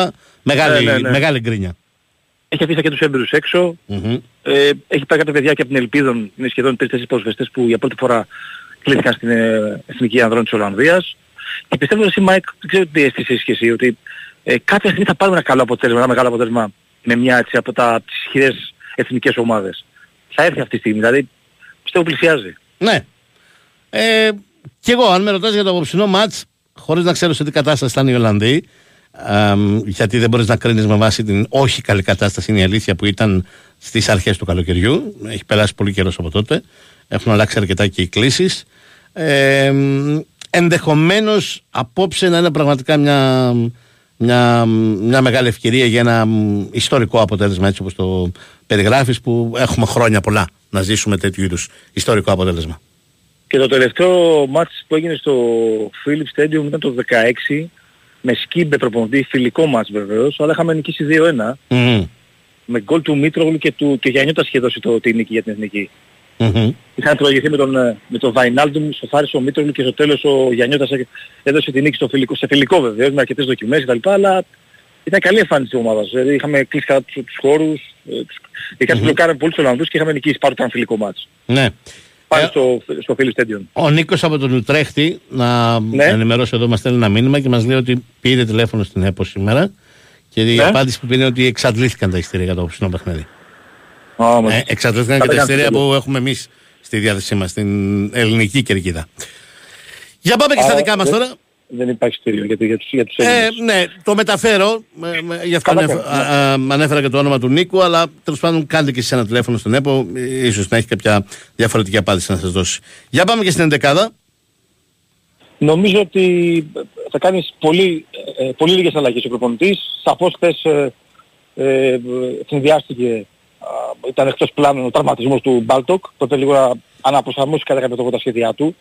Μεγάλη, ναι, ναι, ναι. μεγάλη γκρίνια. Έχει αφήσει και τους έμπειρους έξω. Mm-hmm. Ε, έχει πάει κάποια παιδιά και από την Ελπίδων. Είναι σχεδόν τρεις-τέσσερις προσφεστές που για πρώτη φορά κλήθηκαν στην ε, Εθνική Ανδρών της Ολλανδίας. Και πιστεύω εσύ, Μάικ, δεν ξέρω τι αίσθηση έχεις και εσύ, ότι ε, κάποια στιγμή θα πάρουμε ένα καλό αποτέλεσμα, ένα μεγάλο αποτέλεσμα με μια έτσι, από τα ισχυρές εθνικές ομάδες. Θα έρθει αυτή τη στιγμή, δηλαδή πιστεύω πλησιάζει. Ναι. Ε, κι εγώ, αν με ρωτάς για το απόψινό μάτς, χωρίς να ξέρω σε τι κατάσταση ήταν οι Ολλανδοί, ε, γιατί δεν μπορείς να κρίνεις με βάση την όχι καλή κατάσταση, είναι η αλήθεια, που ήταν στις αρχές του καλοκαιριού. Έχει περάσει πολύ καιρός από τότε. Έχουν αλλάξει αρκετά και οι κλήσεις. Ε, ενδεχομένως απόψε να είναι πραγματικά μια, μια, μια μεγάλη ευκαιρία για ένα ιστορικό αποτέλεσμα, έτσι όπως το περιγράφεις, που έχουμε χρόνια πολλά να ζήσουμε τέτοιου είδους ιστορικό αποτέλεσμα. Και το τελευταίο μάτς που έγινε στο Philips Stadion ήταν το δεκαέξι με σκίμπε προπονητή, φιλικό μάτς βεβαίως, αλλά είχαμε νικήσει δύο ένα mm-hmm. με γκολ του Μίτρογλου και του Γιαννιώτας είχε δώσει το, τη νίκη για την εθνική. Mm-hmm. Είχαν προηγηθεί με τον, με τον Vainaldoum, στο φάρισε ο Μίτρογλου και στο τέλος ο Γιαννιώτας έδωσε την νίκη στο φιλικό, σε φιλικό βεβαίως, με αρκετές δοκιμές κτλ. Αλλά ήταν καλή εμφάνιση της ομάδας. Δηλαδή είχαμε κλείσει κατά τους, τους χώρους, είχαν mm-hmm. μπλοκάρει πολλούς Ολλανδούς και είχαμε νικήσει πάρα το φιλικό μάτς. Ναι. Πάλι ε, στο, στο Philips Stadion. Ο Νίκος από τον Ουτρέχτη, να ναι. ενημερώσω εδώ, μας στέλνει ένα μήνυμα και μας λέει ότι πήρε τηλέφωνο στην ΕΠΟ σήμερα και ναι. η απάντηση που πήρε ότι εξαντλήθηκαν τα εισιτήρια για το απόψινό παιχνίδι. Oh, ε, εξαρτήθηκαν και τα εισιτήρια που έχουμε εμείς στη διάθεσή μας, στην ελληνική κερκίδα. Για πάμε και στα δικά μας τώρα. Δεν υπάρχει εισιτήριο για, για, για τους Έλληνες. Ε, ναι, το μεταφέρω. Ε, γι' αυτό ανέφερα, ναι. ανέφερα και το όνομα του Νίκου, αλλά τέλος πάντων κάντε και εσείς ένα τηλέφωνο στον ΕΠΟ, ίσως να έχει κάποια διαφορετική απάντηση να σας δώσει. Για πάμε και στην εντεκάδα. Νομίζω ότι θα κάνεις πολύ, πολύ λίγες αλλαγές ο προπονητής. Σαφώς χθες ε, ε, συνδυάστηκε. Uh, ήταν εκτός πλάνου ο τραυματισμός του Baldock, τότε λίγο να αναπροσαρμόσει κατά κάποιο τρόπο τα σχέδιά του.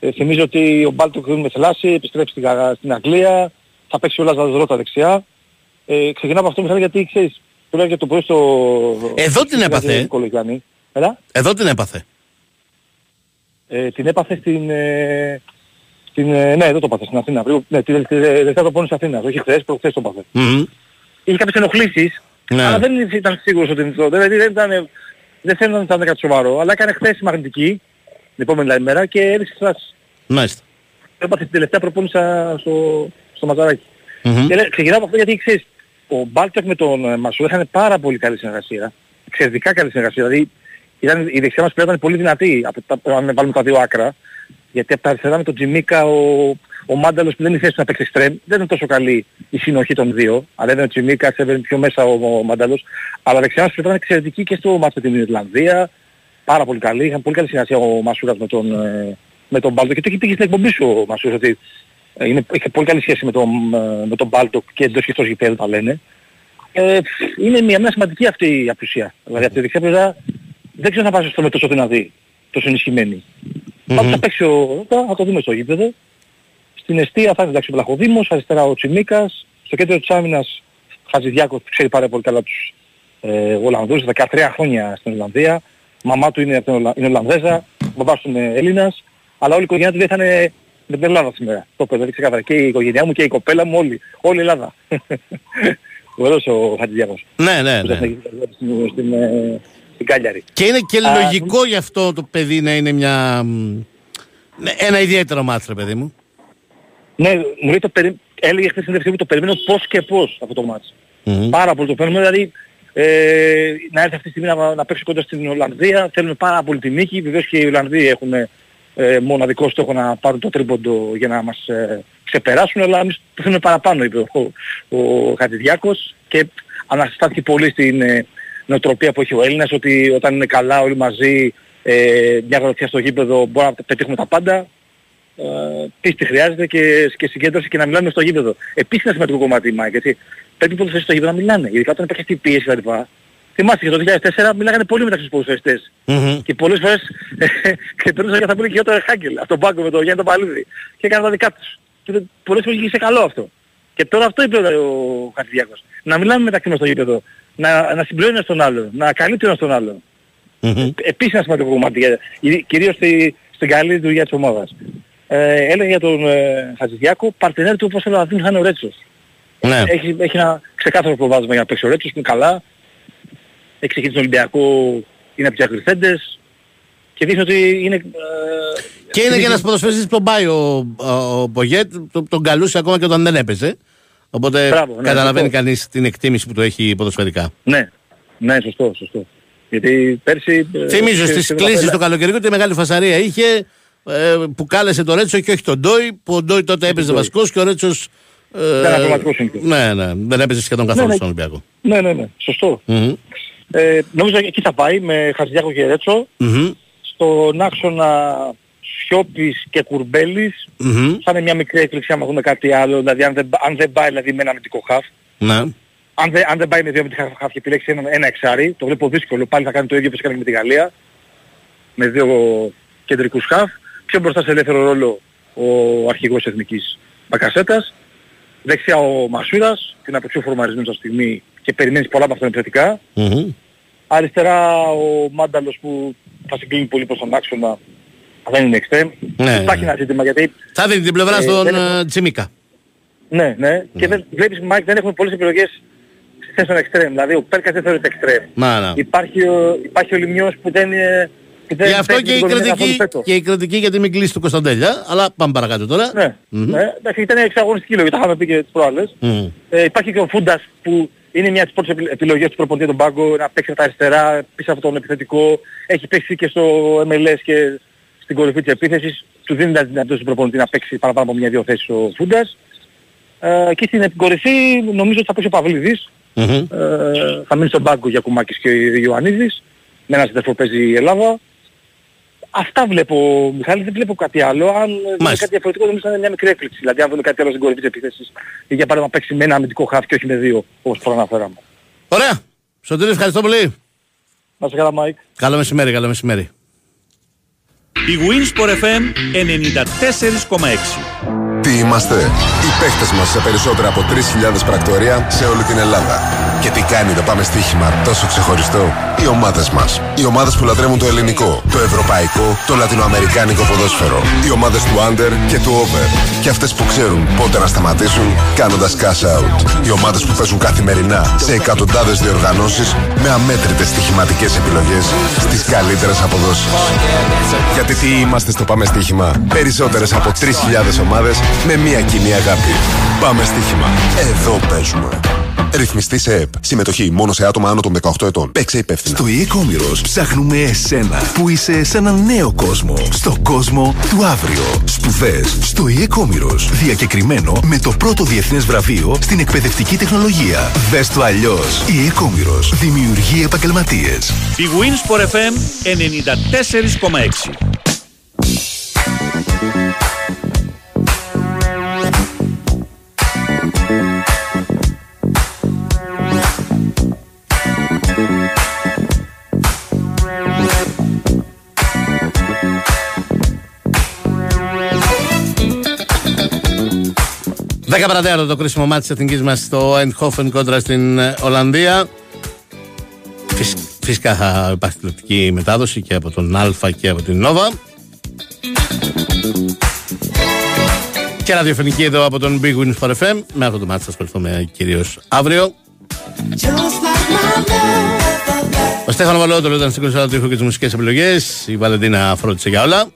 Ε, θυμίζω ότι ο Baldock δεν με θελάσει, επιστρέψει στην, στην Αγγλία, θα παίξει ο Λάζαρος Ρώτα δεξιά. Ε, ξεκινάω από αυτό Μιχάλη γιατί ξέρεις, του λέγεται το πρωί στο... Εδώ την έπαθε. Εδώ την έπαθε. Ε, την έπαθε στην... Ε, στην ε, ναι, εδώ το έπαθε, στην Αθήνα. Ναι, την δεξιά το πόνι στην Αθήνα, όχι χθες, προχθές το έπαθε. Mm-hmm. Είχε κάποιες ενοχλήσεις. Ναι. Αλλά δεν ήταν σίγουρος ότι είναι αυτό. Δηλαδή δεν ήταν, δεν φαίνονταν ότι ήταν κάτι σοβαρό. Αλλά έκανε χθες μαγνητική την επόμενη μέρα και έριξε στράση. Μάλιστα. Έπαθε την τελευταία προπόνησα στο, στο Ματσαράκι. Mm-hmm. Ξεκινάω από αυτό γιατί ξέρεις, ο Μπάλτοκ με τον Μασούρο είχαν πάρα πολύ καλή συνεργασία. Εξαιρετικά καλή συνεργασία. Δηλαδή ήταν, η δεξιά μας πλέον ήταν πολύ δυνατή. Από τα, αν βάλουμε τα δύο άκρα. Γιατί από τα αριστερά με τον Τζιμίκα ο, ο Μάνταλος που δεν είναι θέση να παίξει εξτρέμ, δεν είναι τόσο καλή η συνοχή των δύο. Αλλά δεν είναι ο Τσιμίκα, έβαινε πιο μέσα ο, ο Μάνταλος. Αλλά δεξιά μας ήταν εξαιρετική και στο μάτς με την Ιρλανδία. Πάρα πολύ καλή. Είχαν πολύ καλή συνεργασία ο Μασούρας με τον, με τον Baldock. Και το έχει πει και στην εκπομπή σου ο Μασούρας ότι είναι, έχει πολύ καλή σχέση με τον, με τον Baldock και εντός και εκτός γηπέδου τα λένε. Ε, είναι μια, μια σημαντική αυτή η απουσία. Δηλαδή από τη δεξιά πλευρά δεν ξέρω να πας στο με τόσο δυνατή, τόσο ενισχυμένη. Mm-hmm. Πάμε να παίξει ο... θα το δούμε στο γήπεδο. Στην εστία θα είναι εντάξει ο Βλαχοδήμος, αριστερά ο Τσιμίκας, στο κέντρο της άμυνας Χατζηδιάκος που ξέρει πάρα πολύ καλά τους ε, Ολλανδούς, δεκατρία χρόνια στην Ολλανδία. Μαμά του είναι, Ολλα... είναι Ολλανδέζα, μπαμπάς του είναι Έλληνας, αλλά όλη η οικογένειά του δεν θα είναι με την Ελλάδα σήμερα. Το παιδί ξεκάθαρα. Και η οικογένειά μου και η κοπέλα μου, όλη, όλη η Ελλάδα. Βεβαίως ο Χατζηδιάκος. Ναι, ναι, ναι. Στην, στην, στην Κάλιαρη. Και είναι και Α, λογικό γι' αυτό το παιδί να είναι μια... ένα ιδιαίτερο μάτς, ρε παιδί μου. Ναι, μου λέει το περί... έλεγε χθες στην Δευτέρα, το περιμένω πώς και πώς αυτό το μάτς. Mm-hmm. Πάρα πολύ το περιμένουμε, δηλαδή ε, να έρθει αυτή τη στιγμή να, να παίξει κοντά στην Ολλανδία. Θέλουμε πάρα πολύ τη νίκη. Βεβαίως και οι Ολλανδοί έχουν ε, μοναδικό στόχο να πάρουν το τρίποντο για να μας ε, ξεπεράσουν, αλλά εμείς το θέλουμε παραπάνω, είπε ο, ο Χατζηδιάκος, και αναστάθηκε πολύ στην ε, νοοτροπία που έχει ο Έλληνας, ότι όταν είναι καλά όλοι μαζί, ε, μια γροθιά στο γήπεδο, μπορούμε να πετύχουμε τα πάντα. Uh, πίστη χρειάζεται και, και συγκέντρωση και να μιλάμε στο γήπεδο. Επίσης είναι σημαντικό κομμάτι, Μάικ, έτσι. Πρέπει οι ποδοσφαιριστές στο γήπεδο να μιλάνε, ειδικά όταν υπάρχει αυτή η πίεση κτλ. Θυμάστε και το δύο χιλιάδες τέσσερα μιλάγανε πολύ μεταξύ τους ποδοσφαιριστές. Mm-hmm. Και πολλές φορές περνούσαν και θα πούνε και για τον Χάγκελ, από τον πάγκο με τον Γιάννη τον Παλούδη. Και έκαναν τα δικά τους. Και πολλές φορές είχε καλό αυτό. Και τώρα αυτό είπε ο Χατζηδιάκος. Να μιλάμε μεταξύ μας στο γήπεδο. Να, να συμπληρώνει ένας τον άλλον. Να καλύπτει ένας τον άλλον. Mm-hmm. Επίσης είναι σημαντικό κομμάτι, κυρίως στη, στην καλή δουλειά της ομάδας. Ε, έλεγε για τον ε, Χατζηδιάκο, παρτενέρ του όπως θέλω να δίνει θα είναι ο Ρέτσος. Ναι. Έχει, έχει ένα ξεκάθαρο προβάδισμα για να παίξει ο Ρέτσος, που είναι καλά. Έχει ξεκινήσει τον Ολυμπιακό, είναι από τους ακριθέντες. Και δείχνει ότι είναι... Ε, και είναι και ένας ποδοσφαιριστής που τον πάει ο, ο, ο Πογιέτ, το, τον καλούσε ακόμα και όταν δεν έπαιζε. Οπότε Μπράβο, ναι, καταλαβαίνει σωστό. Κανείς την εκτίμηση που του έχει ποδοσφαιρικά. Ναι, ναι, σωστό, σωστό. Γιατί πέρσι... Θυμίζω ε, στις κλήσεις του καλοκαιριού τη μεγάλη φασαρία είχε... που κάλεσε τον Ρέτσο και όχι τον Ντόι, που ο Ντόι τότε έπαιζε βασικός και ο Ρέτσος ε, ναι, ναι, δεν έπαιζε σχεδόν καθόλου ναι, στον Ολυμπιακό. Ναι, ναι, ναι, σωστό. Mm-hmm. Ε, νομίζω εκεί θα πάει με Χατζηδιάκο και Ρέτσο. Mm-hmm. Στον άξονα Σιώπης και Κουρμπέλης. Mm-hmm. Θα είναι μια μικρή έκπληξη άμα δούμε κάτι άλλο, δηλαδή αν δεν, αν δεν πάει δηλαδή, με ένα αμυντικό χαφ. Ναι. Αν, δε, αν δεν πάει με δύο αμυντικά χαφ και επιλέξει ένα, ένα εξάρι, το βλέπω δύσκολο, πάλι θα κάνει το ίδιο όπως έκανε με τη Γαλλία, με δύο κεντρικούς χαφ. Πιο μπροστά σε ελεύθερο ρόλο ο αρχηγός εθνικής Μπακασέτας. Δεξιά ο Μασούρας, την αποψιού φορμαρισμένος αυτή τη στιγμή και περιμένεις πολλά από αυτόν επιθετικά. Mm-hmm. Αριστερά ο Μάνταλος που θα συγκλίνει πολύ προς τον άξονα, δεν είναι εξτρέμ. Ναι, υπάρχει ναι. ένα ζήτημα γιατί... Θα δίνει την πλευρά ε, στον έχουμε... Τσιμίκα. Ναι, ναι. ναι. Και δεν, βλέπεις Μάικ, δεν έχουμε πολλές επιλογές στη θέση των εξτρέμ. Δηλαδή ο Πέρκας δεν θεωρείται εξτρέμ. Μα, ναι. Υπάρχει, ο, υπάρχει ο Λιμιός που δεν... Ε, Γι' αυτό και η, κριτική, και η κριτική για τη μην κλείσει του Κωνσταντέλια, αλλά πάμε παρακάτω τώρα. Ναι, mm-hmm. ναι. Εντάξει, ήταν εξαγωνιστική λόγια, τα είχαμε πει και τις προάλλες. Mm. Ε, υπάρχει και ο Φούντας που είναι μια από τις πρώτες επιλογές του προπονητή τον πάγκο, να παίξει από τα αριστερά, πίσω από τον επιθετικό, έχει παίξει και στο εμ ελ ες και στην κορυφή της επίθεσης, του δίνει τα δυνατότητα στον προπονητή να παίξει παραπάνω από μια-δύο θέσεις ο Φούντας. Ε, και στην κορυφή νομίζω ότι θα παίξει ο Παυλίδης, mm-hmm. ε, θα μείνει στον πάγκο Γιακουμάκης και ο Ιωαννίδης, με ένα συντερφό παίζει η Ελλάδα. Αυτά βλέπω, Μιχάλη, δεν βλέπω κάτι άλλο. Αν είναι κάτι διαφορετικό, νομίζω θα είναι μια μικρή έκπληξη. Δηλαδή, αν δούμε κάτι άλλο στην κορυφή της επίθεσης, για παράδειγμα, παίξει με ένα αμυντικό χάφι και όχι με δύο, όπως προαναφέραμε. Ωραία. Σωτήρη, ευχαριστώ πολύ. Να σε καλά, Μάικ. Καλό μεσημέρι, καλό μεσημέρι. Η WinSport εφ εμ ενενήντα τέσσερα κόμμα έξι. Τι είμαστε, οι παίχτες μας σε περισσότερα από τρεις χιλιάδες πρακτορία σε όλη την Ελλάδα. Και τι κάνει το πάμε στοίχημα τόσο ξεχωριστό? Οι ομάδες μας. Οι ομάδες που λατρεύουν το ελληνικό, το ευρωπαϊκό, το λατινοαμερικάνικο ποδόσφαιρο. Οι ομάδες του under και του over. Και αυτές που ξέρουν πότε να σταματήσουν κάνοντας cash out. Οι ομάδες που παίζουν καθημερινά σε εκατοντάδες διοργανώσεις με αμέτρητες στοιχηματικές επιλογές στις καλύτερες αποδόσεις. Γιατί τι είμαστε στο πάμε στοίχημα? Περισσότερες από τρεις χιλιάδες ομάδες με μία κοινή αγάπη. Πάμε στοίχημα. Εδώ παίζουμε. Ρυθμιστή σε ΕΠ. Συμμετοχή μόνο σε άτομα άνω των δεκαοκτώ ετών. Παίξε υπεύθυνα. Στο ΙΕΚ Όμηρος ψάχνουμε εσένα που είσαι σε έναν νέο κόσμο. Στο κόσμο του αύριο. Σπουδές. Στο ΙΕΚ Όμηρος. Διακεκριμένο με το πρώτο διεθνές βραβείο στην εκπαιδευτική τεχνολογία. Δες το αλλιώς. ΙΕΚ Όμηρος. Δημιουργεί επαγγελματίες. Η WinSport εφ εμ ενενήντα τέσσερα κόμμα έξι. δέκα παρατέρα το κρίσιμο μάτι της εθνικής μας στο Eindhoven κόντρα στην Ολλανδία. Φυσικά θα υπάρχει τηλεοπτική μετάδοση και από τον Αλφα και από την Nova. Και ραδιοφωνική εδώ από τον Big Win for εφ εμ. Με αυτό το μάτι θα ασχοληθούμε κυρίως αύριο. Ο Στέφανο Βαλότολο ήταν στην κονσόλα του ήχου και τις μουσικές επιλογές. Η Βαλεντίνα φρόντισε για όλα.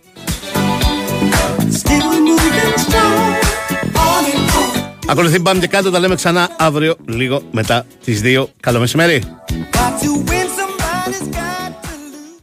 Ακολουθεί πάμε και κάτω, τα λέμε ξανά αύριο λίγο μετά τις δύο. Καλό μεσημέρι.